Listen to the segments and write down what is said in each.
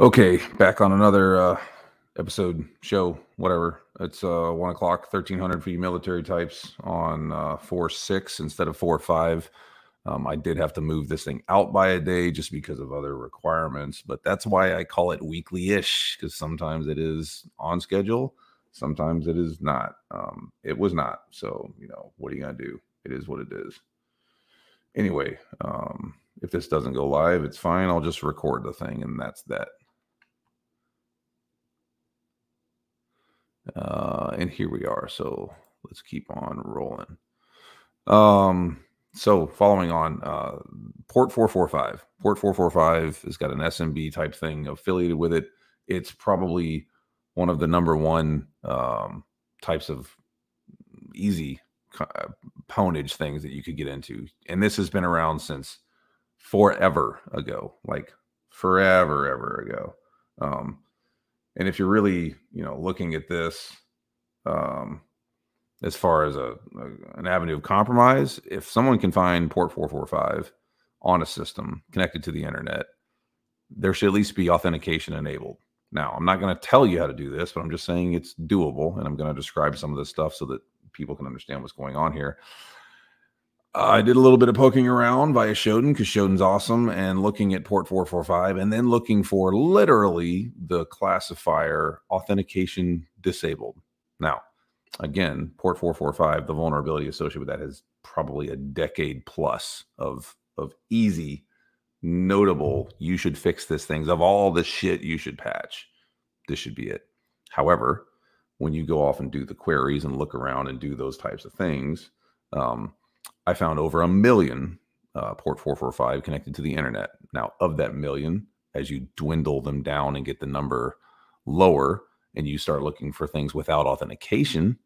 Okay, back on another episode, show, whatever. It's 1 o'clock, 1300 for you military types on 4-6 instead of 4-5. I did have to move this thing out by a day just because of other requirements, but that's why I call it weekly-ish, because sometimes it is on schedule, sometimes it is not. It was not, so, you know, what are you going to do? It is what it is. Anyway, if this doesn't go live, it's fine. I'll just record the thing, and that's that. And here we are. So let's keep on rolling. So following on, port 445. Port 445 has got an SMB type thing affiliated with it. It's probably one of the number one types of easy poundage things that you could get into. And this has been around since forever ago, like forever, ever ago. And if you're really, you know, looking at this as far as an avenue of compromise, if someone can find port 445 on a system connected to the internet, there should at least be authentication enabled. Now, I'm not going to tell you how to do this, but I'm just saying it's doable, and I'm going to describe some of this stuff so that people can understand what's going on here. I did a little bit of poking around via Shodan because Shodan's awesome, and looking at port 445 and then looking for literally the classifier authentication disabled. Now, again, port 445, the vulnerability associated with that is probably a decade plus of easy, notable, you should fix this things. Of all the shit you should patch, this should be it. However, when you go off and do the queries and look around and do those types of things, I found over 1 million port 445 connected to the internet. Now, of that million, as you dwindle them down and get the number lower and you start looking for things without authentication,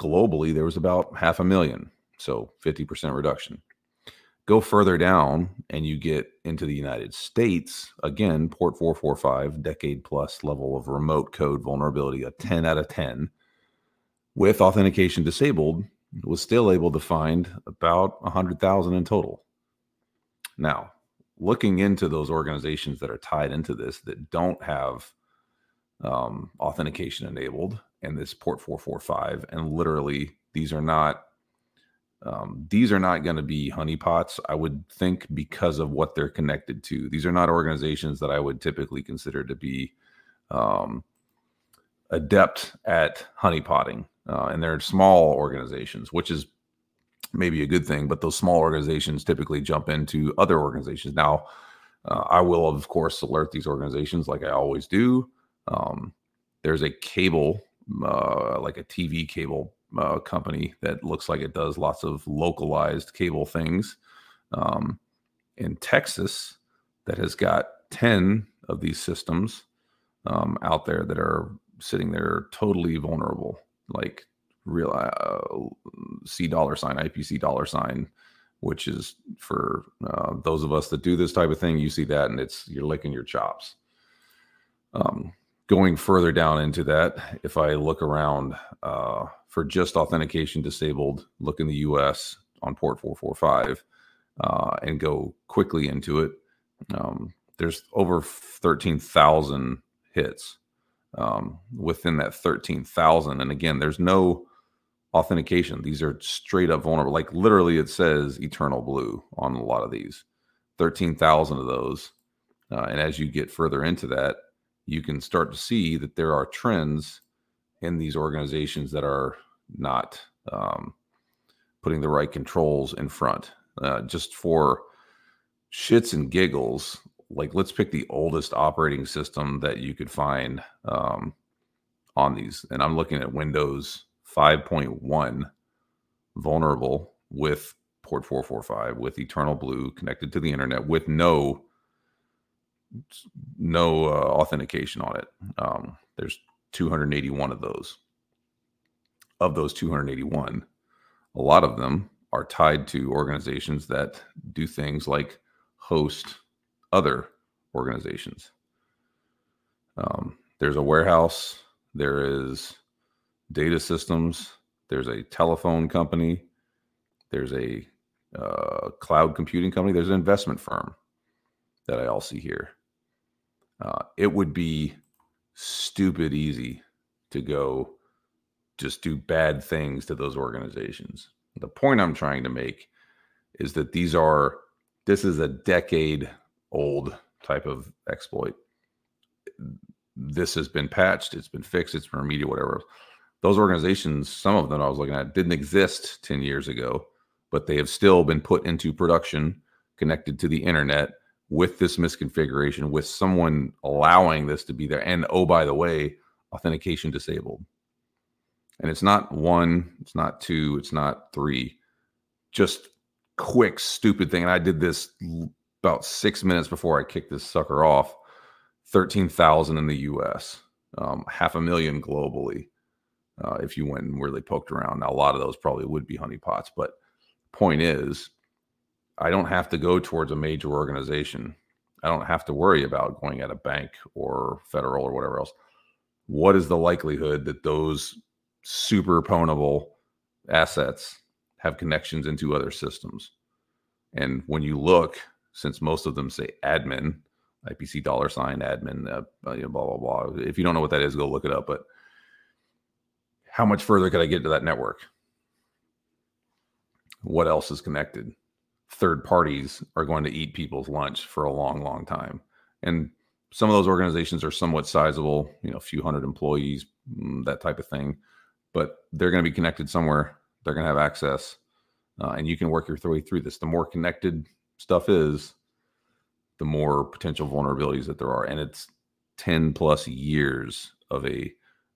globally, there was about 500,000. So 50% reduction. Go further down and you get into the United States. Again, port 445, decade plus level of remote code vulnerability, a 10 out of 10. With authentication disabled, was still able to find about 100,000 in total. Now, looking into those organizations that are tied into this that don't have authentication enabled and this port 445, and literally these are not going to be honeypots, I would think, because of what they're connected to. These are not organizations that I would typically consider to be adept at honeypotting. And they're small organizations, which is maybe a good thing, but those small organizations typically jump into other organizations. Now, I will, of course, alert these organizations like I always do. There's a cable, like a TV cable company that looks like it does lots of localized cable things in Texas that has got 10 of these systems out there that are sitting there totally vulnerable. Like real $IPC$, which is for those of us that do this type of thing. You see that, and you're licking your chops. Going further down into that, if I look around for just authentication disabled, look in the U.S. on port 445, and go quickly into it. There's over 13,000 hits. Within that 13,000. And again, there's no authentication. These are straight up vulnerable. Like literally it says Eternal Blue on a lot of these, 13,000 of those. And as you get further into that, you can start to see that there are trends in these organizations that are not putting the right controls in front. Just for shits and giggles, like let's pick the oldest operating system that you could find on these. And I'm looking at Windows 5.1 vulnerable with port 445, with Eternal Blue connected to the internet with no authentication on it. There's 281 of those. Of those 281, a lot of them are tied to organizations that do things like host other organizations. There's a warehouse, there is data systems, there's a telephone company, there's a cloud computing company, there's an investment firm that I all see here. It would be stupid easy to go just do bad things to those organizations. The point I'm trying to make is that this is a decade-old type of exploit. This has been patched, it's been fixed, it's been remediated, whatever. Those organizations, some of them I was looking at, didn't exist 10 years ago, but they have still been put into production, connected to the internet with this misconfiguration, with someone allowing this to be there. And oh, by the way, authentication disabled. And it's not one, it's not two, it's not three. Just quick, stupid thing. And I did this about 6 minutes before I kicked this sucker off. 13,000 in the US, 500,000 globally. If you went and really poked around. Now, a lot of those probably would be honeypots, but point is, I don't have to go towards a major organization. I don't have to worry about going at a bank or federal or whatever else. What is the likelihood that those super pwnable assets have connections into other systems? And when you look, since most of them say admin, IPC $ admin, blah, blah, blah. If you don't know what that is, go look it up. But how much further could I get to that network? What else is connected? Third parties are going to eat people's lunch for a long, long time. And some of those organizations are somewhat sizable, a few hundred employees, that type of thing. But they're going to be connected somewhere. They're going to have access. And you can work your way through this. The more connected stuff is, the more potential vulnerabilities that there are. And it's 10 plus years of a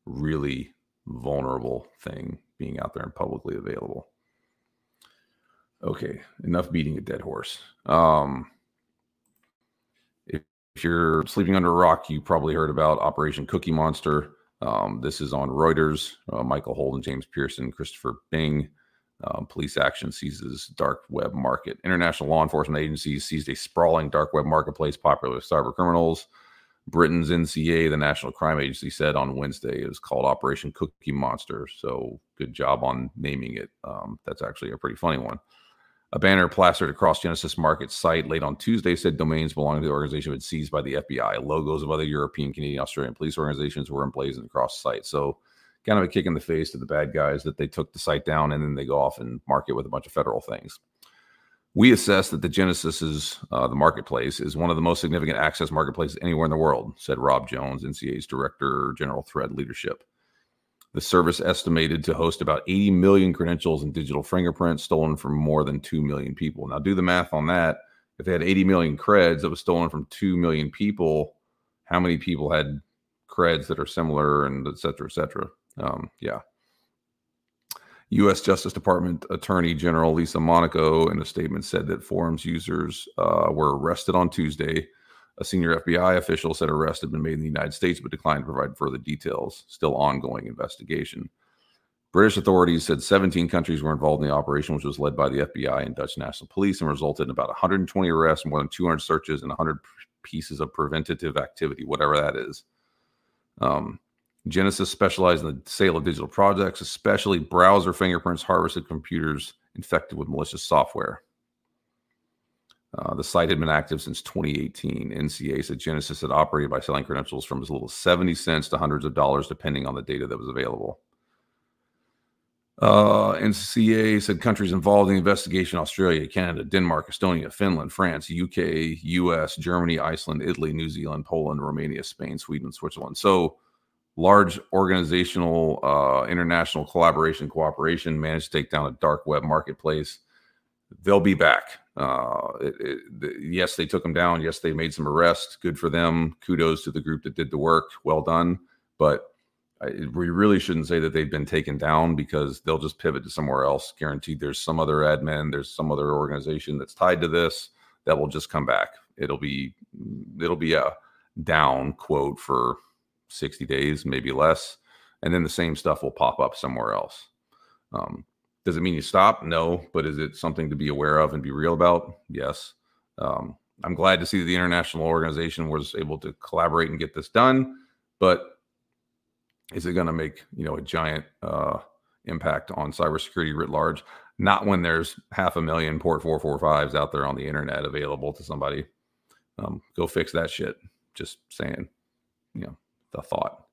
really vulnerable thing being out there and publicly available. Okay, enough beating a dead horse. If you're sleeping under a rock, you probably heard about Operation Cookie Monster. This is on Reuters. Michael Holden, James Pearson, Christopher Bing. Police action seizes dark web market. International law enforcement agencies seized a sprawling dark web marketplace popular with cyber criminals. Britain's NCA, the National Crime Agency, said on Wednesday it was called Operation Cookie Monster. So good job on naming it. That's actually a pretty funny one. A banner plastered across Genesis Market's site late on Tuesday said domains belonging to the organization had been seized by the FBI. Logos of other European, Canadian, Australian police organizations were emblazoned across the site. So kind of a kick in the face to the bad guys that they took the site down and then they go off and market with a bunch of federal things. We assess that the Genesis's, the marketplace, is one of the most significant access marketplaces anywhere in the world, said Rob Jones, NCA's Director General Thread Leadership. The service estimated to host about 80 million credentials and digital fingerprints stolen from more than 2 million people. Now, do the math on that. If they had 80 million creds that was stolen from 2 million people, how many people had creds that are similar, and et cetera, et cetera? Yeah. U.S. Justice Department Attorney General Lisa Monaco in a statement said that forums users were arrested on Tuesday. A senior FBI official said arrest had been made in the United States, but declined to provide further details. Still ongoing investigation. British authorities said 17 countries were involved in the operation, which was led by the FBI and Dutch National Police, and resulted in about 120 arrests, more than 200 searches, and 100 pieces of preventative activity, whatever that is. Genesis specialized in the sale of digital projects, especially browser fingerprints harvested computers infected with malicious software. The site had been active since 2018. NCA said Genesis had operated by selling credentials from as little as 70 cents to hundreds of dollars, depending on the data that was available. NCA said countries involved in the investigation: Australia, Canada, Denmark, Estonia, Finland, France, UK, US, Germany, Iceland, Italy, New Zealand, Poland, Romania, Spain, Sweden, Switzerland. So large organizational international cooperation managed to take down a dark web marketplace. They'll be back. Yes, they took them down. Yes, they made some arrests. Good for them. Kudos to the group that did the work. Well done. But we really shouldn't say that they've been taken down, because they'll just pivot to somewhere else. Guaranteed there's some other admin, there's some other organization that's tied to this that will just come back. It'll be a down quote for 60 days, maybe less. And then the same stuff will pop up somewhere else. Does it mean you stop? No. But is it something to be aware of and be real about? Yes. I'm glad to see that the international organization was able to collaborate and get this done. But is it going to make, a giant impact on cybersecurity writ large? Not when there's 500,000 port 445s out there on the internet available to somebody. Go fix that shit. Just saying, you know, the thought.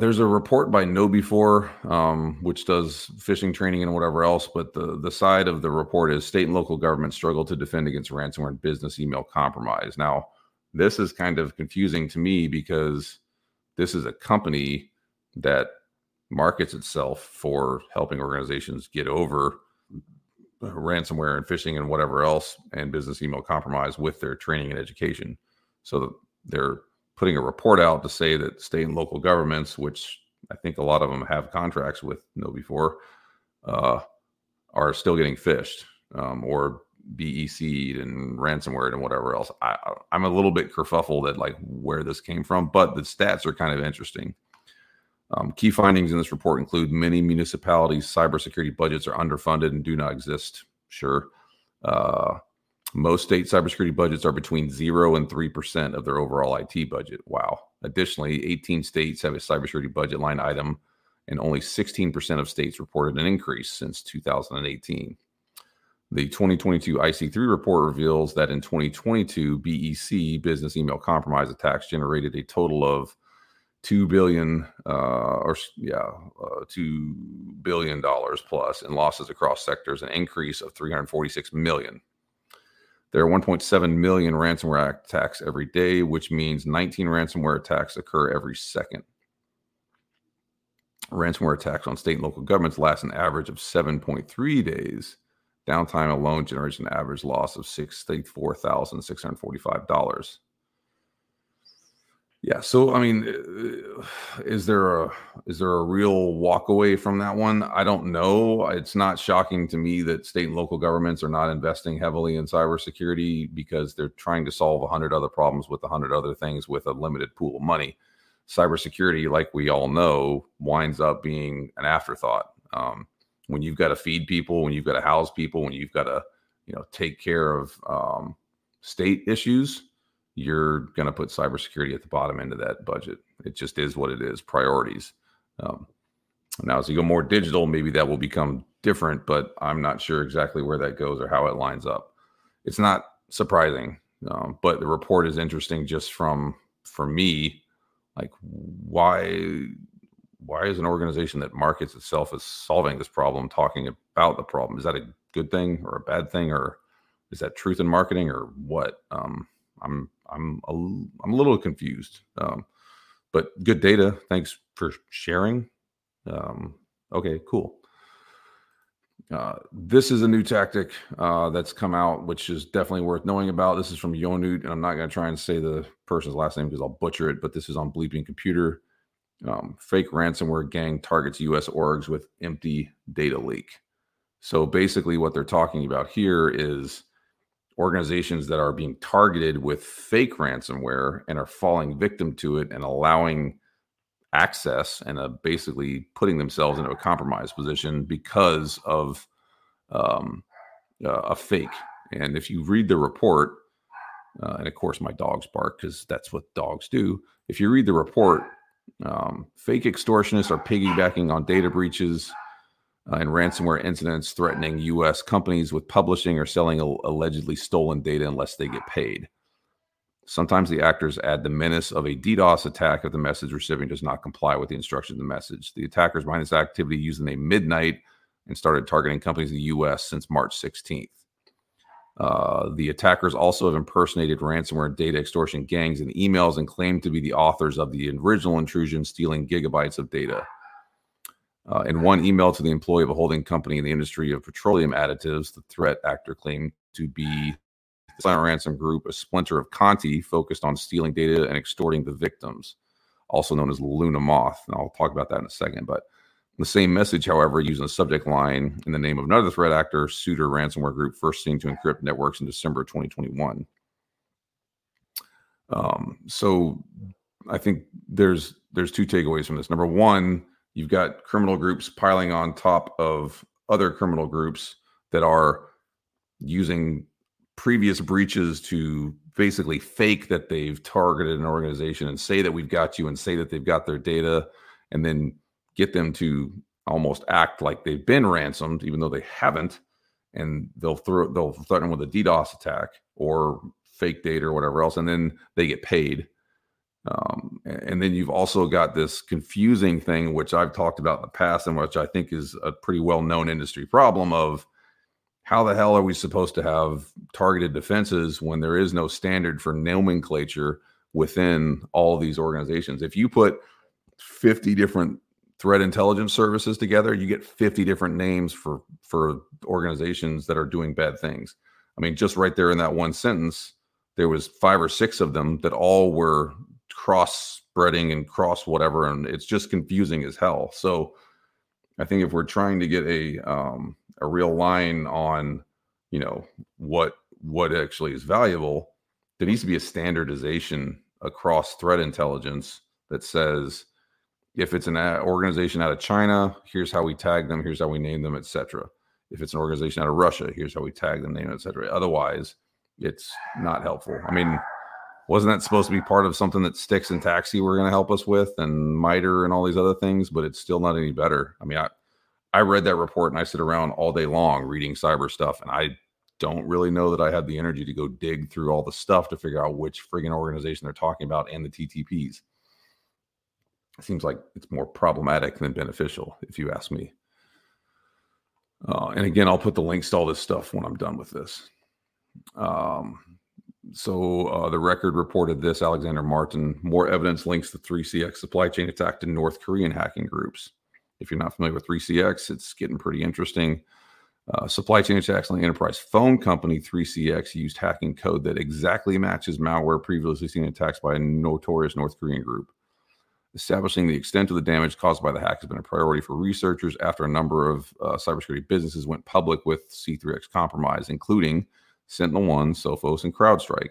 There's a report by KnowBe4, which does phishing training and whatever else, but the side of the report is state and local governments struggle to defend against ransomware and business email compromise. Now, this is kind of confusing to me because this is a company that markets itself for helping organizations get over ransomware and phishing and whatever else and business email compromise with their training and education. So they're putting a report out to say that state and local governments, which I think a lot of them have contracts with KnowBe4, are still getting fished or BEC'd and ransomware and whatever else. I'm a little bit kerfuffled at like where this came from, but the stats are kind of interesting. Key findings in this report include many municipalities' cybersecurity budgets are underfunded and do not exist. Sure. Most state cybersecurity budgets are between 0 and 3% of their overall IT budget. Wow. Additionally, 18 states have a cybersecurity budget line item, and only 16% of states reported an increase since 2018. The 2022 IC3 report reveals that in 2022, BEC, business email compromise attacks, generated a total of $2 billion plus in losses across sectors, an increase of 346 million. There are 1.7 million ransomware attacks every day, which means 19 ransomware attacks occur every second. Ransomware attacks on state and local governments last an average of 7.3 days. Downtime alone generates an average loss of $64,645. Yeah, so I mean, is there a real walk away from that one? I don't know. It's not shocking to me that state and local governments are not investing heavily in cybersecurity because they're trying to solve 100 other problems with 100 other things with a limited pool of money. Cybersecurity, like we all know, winds up being an afterthought. When you've got to feed people, when you've got to house people, when you've got to, you know, take care of state issues, you're going to put cybersecurity at the bottom end of that budget. It just is what it is, priorities. Now, as you go more digital, maybe that will become different, but I'm not sure exactly where that goes or how it lines up. It's not surprising, but the report is interesting just for me, like why is an organization that markets itself as solving this problem talking about the problem? Is that a good thing or a bad thing, or is that truth in marketing or what? I'm a little confused, but good data. Thanks for sharing. Okay, cool. This is a new tactic that's come out, which is definitely worth knowing about. This is from Yonut, and I'm not going to try and say the person's last name because I'll butcher it, but this is on Bleeping Computer. Fake ransomware gang targets U.S. orgs with empty data leak. So basically what they're talking about here is organizations that are being targeted with fake ransomware and are falling victim to it and allowing access and basically putting themselves into a compromised position because of a fake. And if you read the report, and of course my dogs bark because that's what dogs do. If you read the report, fake extortionists are piggybacking on data breaches and ransomware incidents threatening U.S. companies with publishing or selling allegedly stolen data unless they get paid. Sometimes the actors add the menace of a DDoS attack if the message receiving does not comply with the instructions of the message. The attackers mined this activity used the name Midnight and started targeting companies in the U.S. since March 16th. The attackers also have impersonated ransomware data extortion gangs in emails and claimed to be the authors of the original intrusion, stealing gigabytes of data. In one email to the employee of a holding company in the industry of petroleum additives, the threat actor claimed to be the Silent Ransom Group, a splinter of Conti focused on stealing data and extorting the victims, also known as Luna Moth. And I'll talk about that in a second. But the same message, however, using the subject line in the name of another threat actor, Suter Ransomware Group, first seen to encrypt networks in December 2021. So I think there's two takeaways from this. Number one, you've got criminal groups piling on top of other criminal groups that are using previous breaches to basically fake that they've targeted an organization and say that we've got you and say that they've got their data and then get them to almost act like they've been ransomed, even though they haven't. And they'll threaten with a DDoS attack or fake data or whatever else, and then they get paid. And then you've also got this confusing thing, which I've talked about in the past, and which I think is a pretty well-known industry problem of how the hell are we supposed to have targeted defenses when there is no standard for nomenclature within all these organizations? If you put 50 different threat intelligence services together, you get 50 different names for organizations that are doing bad things. I mean, just right there in that one sentence, there was 5 or 6 of them that all were cross-spreading and cross-whatever, and it's just confusing as hell. So I think if we're trying to get a real line on, you know, what actually is valuable, there needs to be a standardization across threat intelligence that says, if it's an organization out of China, here's how we tag them, here's how we name them, etc. If it's an organization out of Russia, here's how we tag them, name them, etc. Otherwise, it's not helpful. I mean, wasn't that supposed to be part of something that Sticks and Taxi were going to help us with, and MITRE and all these other things? But it's still not any better. I mean, I read that report and I sit around all day long reading cyber stuff, and I don't really know that I had the energy to go dig through all the stuff to figure out which friggin' organization they're talking about and the TTPs. It seems like it's more problematic than beneficial, if you ask me. And again, I'll put the links to all this stuff when I'm done with this. So the record reported this, Alexander Martin. More evidence links the 3CX supply chain attack to North Korean hacking groups. If you're not familiar with 3CX, it's getting pretty interesting. Supply chain attacks on the enterprise phone company 3CX used hacking code that exactly matches malware previously seen in attacks by a notorious North Korean group. Establishing the extent of the damage caused by the hack has been a priority for researchers after a number of cybersecurity businesses went public with C3X compromise, including Sentinel-1, Sophos, and CrowdStrike.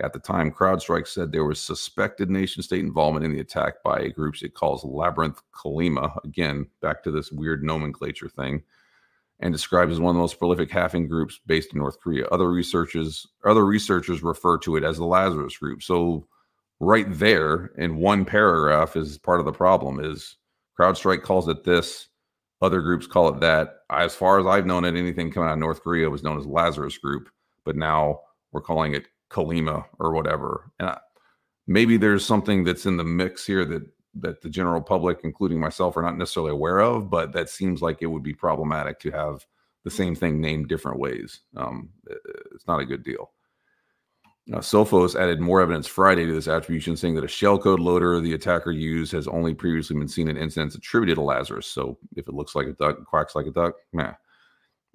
At the time, CrowdStrike said there was suspected nation-state involvement in the attack by groups it calls Labyrinth Kalima, again, back to this weird nomenclature thing, and described as one of the most prolific hacking groups based in North Korea. Other researchers refer to it as the Lazarus Group. So right there in one paragraph is part of the problem. Is CrowdStrike calls it this, other groups call it that. As far as I've known it, anything coming out of North Korea was known as Lazarus Group, but now we're calling it Kalima or whatever. And maybe there's something that's in the mix here that the general public, including myself, are not necessarily aware of, but that seems like it would be problematic to have the same thing named different ways. It's not a good deal. Now, Sophos added more evidence Friday to this attribution, saying that a shellcode loader the attacker used has only previously been seen in incidents attributed to Lazarus. So if it looks like a duck and quacks like a duck, meh.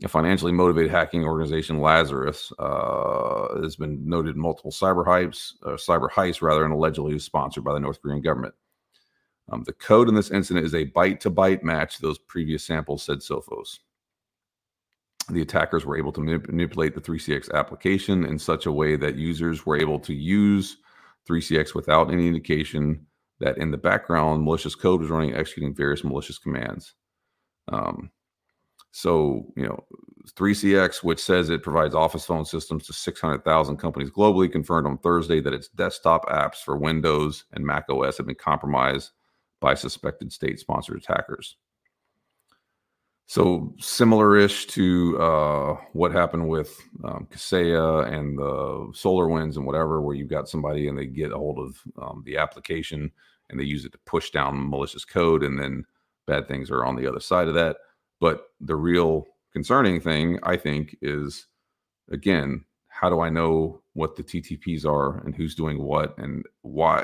A financially motivated hacking organization, Lazarus, has been noted in multiple cyber heists, and allegedly is sponsored by the North Korean government. The code in this incident is a byte-to-byte match to those previous samples, said Sophos. The attackers were able to manipulate the 3CX application in such a way that users were able to use 3CX without any indication that in the background, malicious code was running, executing various malicious commands. So, you know, 3CX, which says it provides office phone systems to 600,000 companies globally, confirmed on Thursday that its desktop apps for Windows and Mac OS have been compromised by suspected state-sponsored attackers. So similar-ish to what happened with Kaseya and the SolarWinds and whatever, where you've got somebody and they get a hold of the application and they use it to push down malicious code, and then bad things are on the other side of that. But the real concerning thing, I think, is, again, how do I know what the TTPs are and who's doing what and why?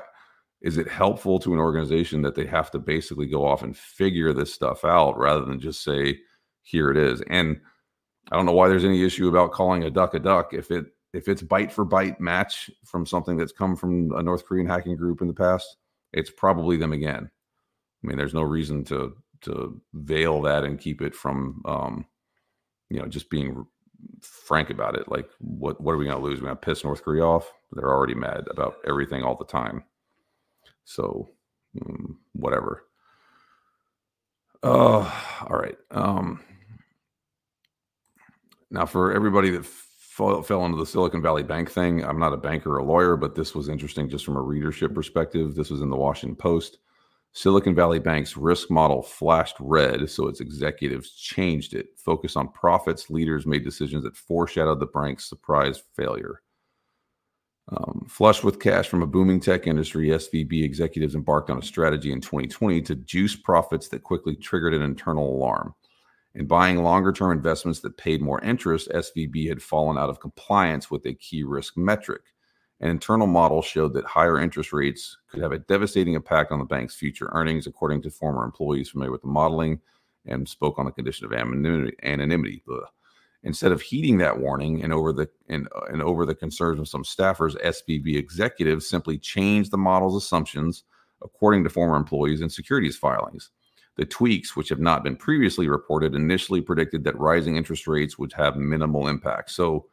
Is it helpful to an organization that they have to basically go off and figure this stuff out rather than just say, here it is? And I don't know why there's any issue about calling a duck if it's byte for byte match from something that's come from a North Korean hacking group in the past. It's probably them again. I mean, there's no reason to veil that and keep it from just being frank about it. Like, what are we going to lose? We're going to piss North Korea off? They're already mad about everything all the time. So, whatever. All right. Now, for everybody that fell into the Silicon Valley Bank thing, I'm not a banker or a lawyer, but this was interesting just from a readership perspective. This was in the Washington Post. Silicon Valley Bank's risk model flashed red, so its executives changed it. Focused on profits, leaders made decisions that foreshadowed the bank's surprise failure. Flush with cash from a booming tech industry, SVB executives embarked on a strategy in 2020 to juice profits that quickly triggered an internal alarm. In buying longer-term investments that paid more interest, SVB had fallen out of compliance with a key risk metric. An internal model showed that higher interest rates could have a devastating impact on the bank's future earnings, according to former employees familiar with the modeling and spoke on the condition of anonymity. Ugh. Instead of heeding that warning and over the concerns of some staffers, SVB executives simply changed the model's assumptions, according to former employees and securities filings. The tweaks, which have not been previously reported, initially predicted that rising interest rates would have minimal impact. So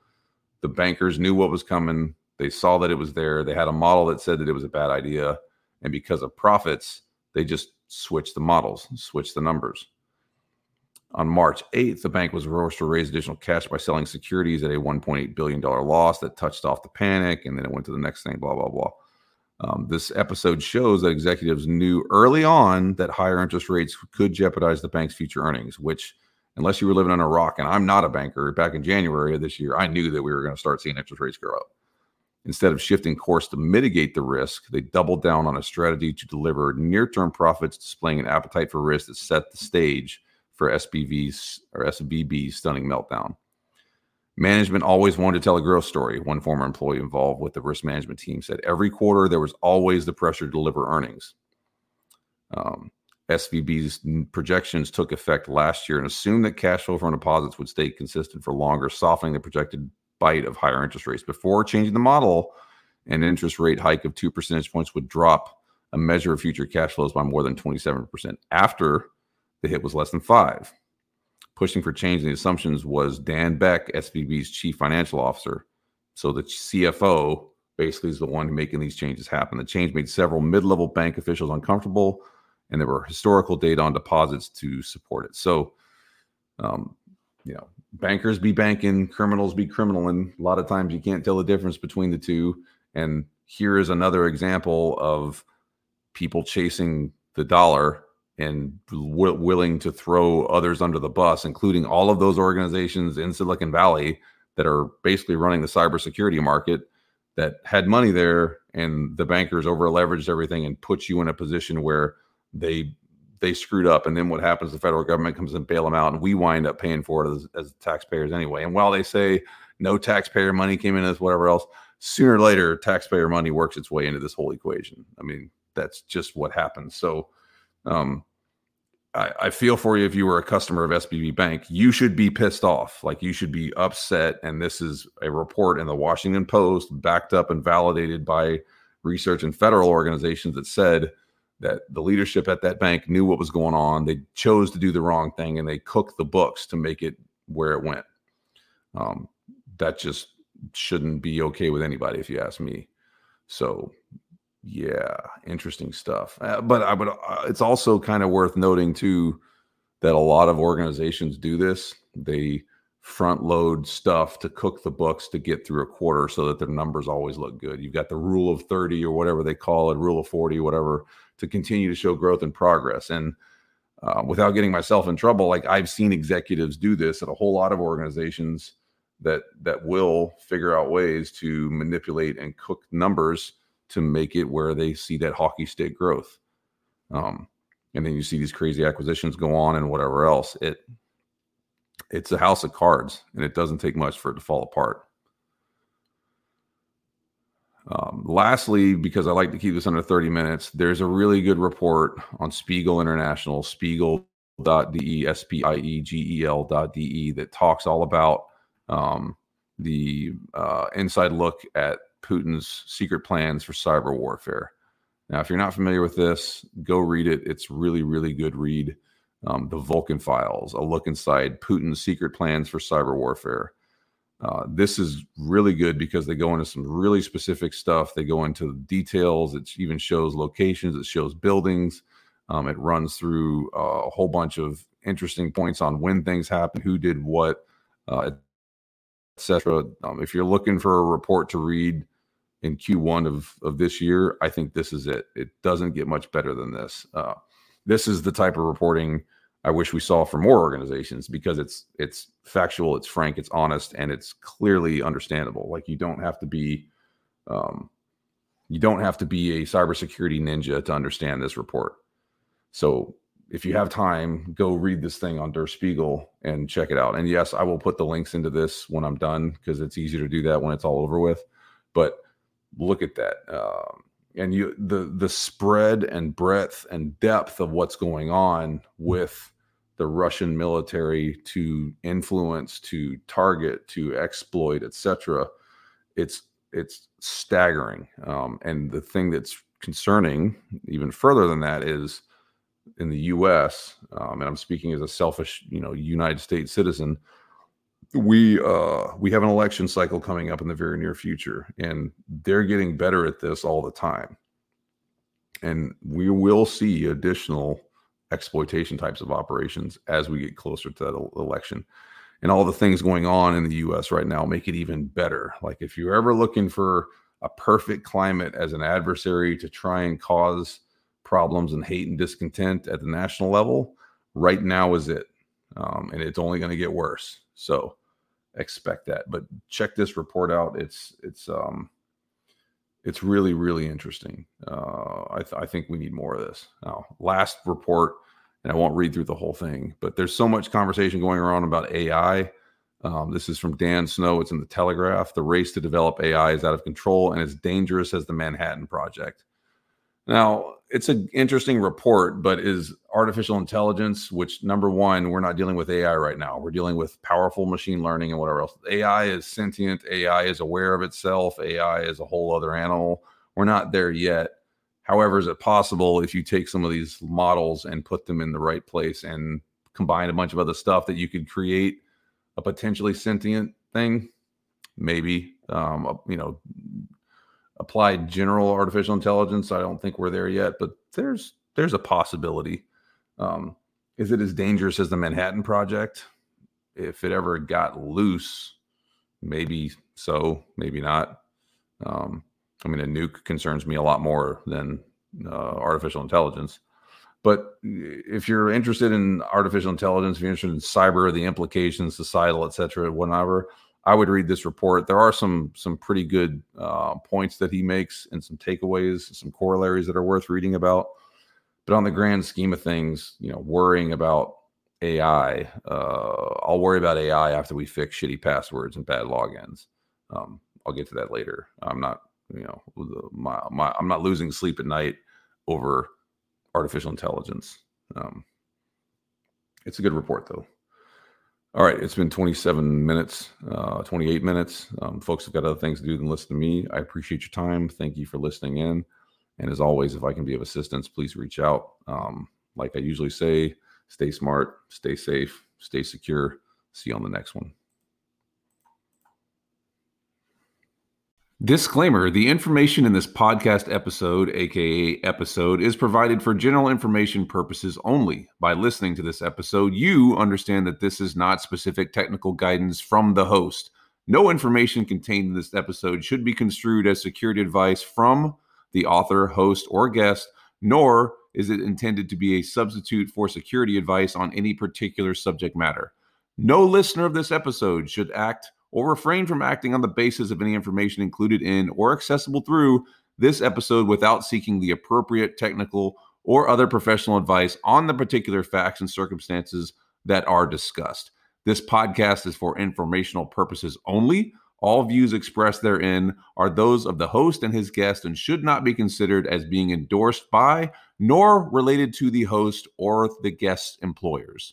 the bankers knew what was coming. They saw that it was there. They had a model that said that it was a bad idea. And because of profits, they just switched the models, switched the numbers. On March 8th, the bank was forced to raise additional cash by selling securities at a $1.8 billion loss that touched off the panic. And then it went to the next thing, blah, blah, blah. This episode shows that executives knew early on that higher interest rates could jeopardize the bank's future earnings, which, unless you were living on a rock, and I'm not a banker, back in January of this year, I knew that we were going to start seeing interest rates go up. Instead of shifting course to mitigate the risk, they doubled down on a strategy to deliver near-term profits, displaying an appetite for risk that set the stage for SVB's stunning meltdown. Management always wanted to tell a growth story, one former employee involved with the risk management team said. Every quarter, there was always the pressure to deliver earnings. SVB's projections took effect last year and assumed that cash flow from deposits would stay consistent for longer, softening the projected bite of higher interest rates. Before changing the model, an interest rate hike of 2 percentage points would drop a measure of future cash flows by more than 27%. After the hit was less than 5%. Pushing for change in the assumptions was Dan Beck, SVB's chief financial officer. So the CFO basically is the one making these changes happen. The change made several mid-level bank officials uncomfortable, and there were historical data on deposits to support it. So, bankers be banking, criminals be criminaling. A lot of times you can't tell the difference between the two. And here is another example of people chasing the dollar and willing to throw others under the bus, including all of those organizations in Silicon Valley that are basically running the cybersecurity market that had money there, and the bankers over-leveraged everything and put you in a position where they screwed up. And then what happens, the federal government comes and bail them out, and we wind up paying for it as taxpayers anyway. And while they say no taxpayer money came into this, whatever else, sooner or later, taxpayer money works its way into this whole equation. I mean, that's just what happens. So, I feel for you. If you were a customer of SVB Bank, you should be pissed off. Like, you should be upset. And this is a report in the Washington Post, backed up and validated by research and federal organizations, that said that the leadership at that bank knew what was going on. They chose to do the wrong thing, and they cooked the books to make it where it went. That just shouldn't be okay with anybody, if you ask me. So, yeah, interesting stuff. But it's also kind of worth noting too that a lot of organizations do this. They front load stuff to cook the books to get through a quarter so that their numbers always look good. You've got the rule of 30 or whatever they call it, rule of 40, whatever, to continue to show growth and progress. And without getting myself in trouble, like, I've seen executives do this at a whole lot of organizations that will figure out ways to manipulate and cook numbers to make it where they see that hockey stick growth. And then you see these crazy acquisitions go on and whatever else. It's a house of cards, and it doesn't take much for it to fall apart. Lastly, because I like to keep this under 30 minutes, there's a really good report on Spiegel International, spiegel.de, S-P-I-E-G-E-L.de, that talks all about the inside look at Putin's secret plans for cyber warfare. Now, if you're not familiar with this, go read it. It's really, really good read. The Vulcan Files, a look inside Putin's secret plans for cyber warfare. This is really good because they go into some really specific stuff. They go into details. It even shows locations. It shows buildings. It runs through a whole bunch of interesting points on when things happened, who did what, etc. If you're looking for a report to read in Q1 of this year, I think this is it. It doesn't get much better than this. This is the type of reporting I wish we saw for more organizations, because it's factual, it's frank, it's honest, and it's clearly understandable. Like, you don't have to be You don't have to be a cybersecurity ninja to understand this report. So if you have time, go read this thing on Der Spiegel and check it out. And yes, I will put the links into this when I'm done, because it's easier to do that when it's all over with. But look at that. And the spread and breadth and depth of what's going on with the Russian military to influence, to target, to exploit, etc. It's staggering. And the thing that's concerning even further than that is in the U.S., and I'm speaking as a selfish, United States citizen, we have an election cycle coming up in the very near future, and they're getting better at this all the time. And we will see additional exploitation types of operations as we get closer to that election. And all the things going on in the U.S. right now make it even better. Like, if you're ever looking for a perfect climate as an adversary to try and cause problems and hate and discontent at the national level, right now is it. And it's only going to get worse. So expect that. But check this report out. It's really, really interesting. I think we need more of this. Now, last report, and I won't read through the whole thing, but there's so much conversation going around about AI. This is from Dan Snow. It's in the Telegraph. The race to develop AI is out of control and as dangerous as the Manhattan Project. Now, it's an interesting report, but is artificial intelligence, which, number one, we're not dealing with AI right now. We're dealing with powerful machine learning and whatever else. AI is sentient. AI is aware of itself. AI is a whole other animal. We're not there yet. However, is it possible if you take some of these models and put them in the right place and combine a bunch of other stuff that you could create a potentially sentient thing? Maybe, applied general artificial intelligence, I don't think we're there yet, but there's a possibility. Is it as dangerous as the Manhattan Project? If it ever got loose, maybe so, maybe not. A nuke concerns me a lot more than artificial intelligence. But if you're interested in artificial intelligence, if you're interested in cyber, the implications, societal, etc., whatever, I would read this report. There are some pretty good points that he makes and some takeaways, some corollaries that are worth reading about. But on the grand scheme of things, worrying about AI, I'll worry about AI after we fix shitty passwords and bad logins. I'll get to that later. I'm not, I'm not losing sleep at night over artificial intelligence. It's a good report, though. All right, it's been 27 minutes, 28 minutes. Folks have got other things to do than listen to me. I appreciate your time. Thank you for listening in. And as always, if I can be of assistance, please reach out. Like I usually say, stay smart, stay safe, stay secure. See you on the next one. Disclaimer: the information in this podcast episode, aka episode, is provided for general information purposes only. By listening to this episode, you understand that this is not specific technical guidance from the host. No information contained in this episode should be construed as security advice from the author, host, or guest, nor is it intended to be a substitute for security advice on any particular subject matter. No listener of this episode should act or refrain from acting on the basis of any information included in or accessible through this episode without seeking the appropriate technical or other professional advice on the particular facts and circumstances that are discussed. This podcast is for informational purposes only. All views expressed therein are those of the host and his guest and should not be considered as being endorsed by nor related to the host or the guest's employers.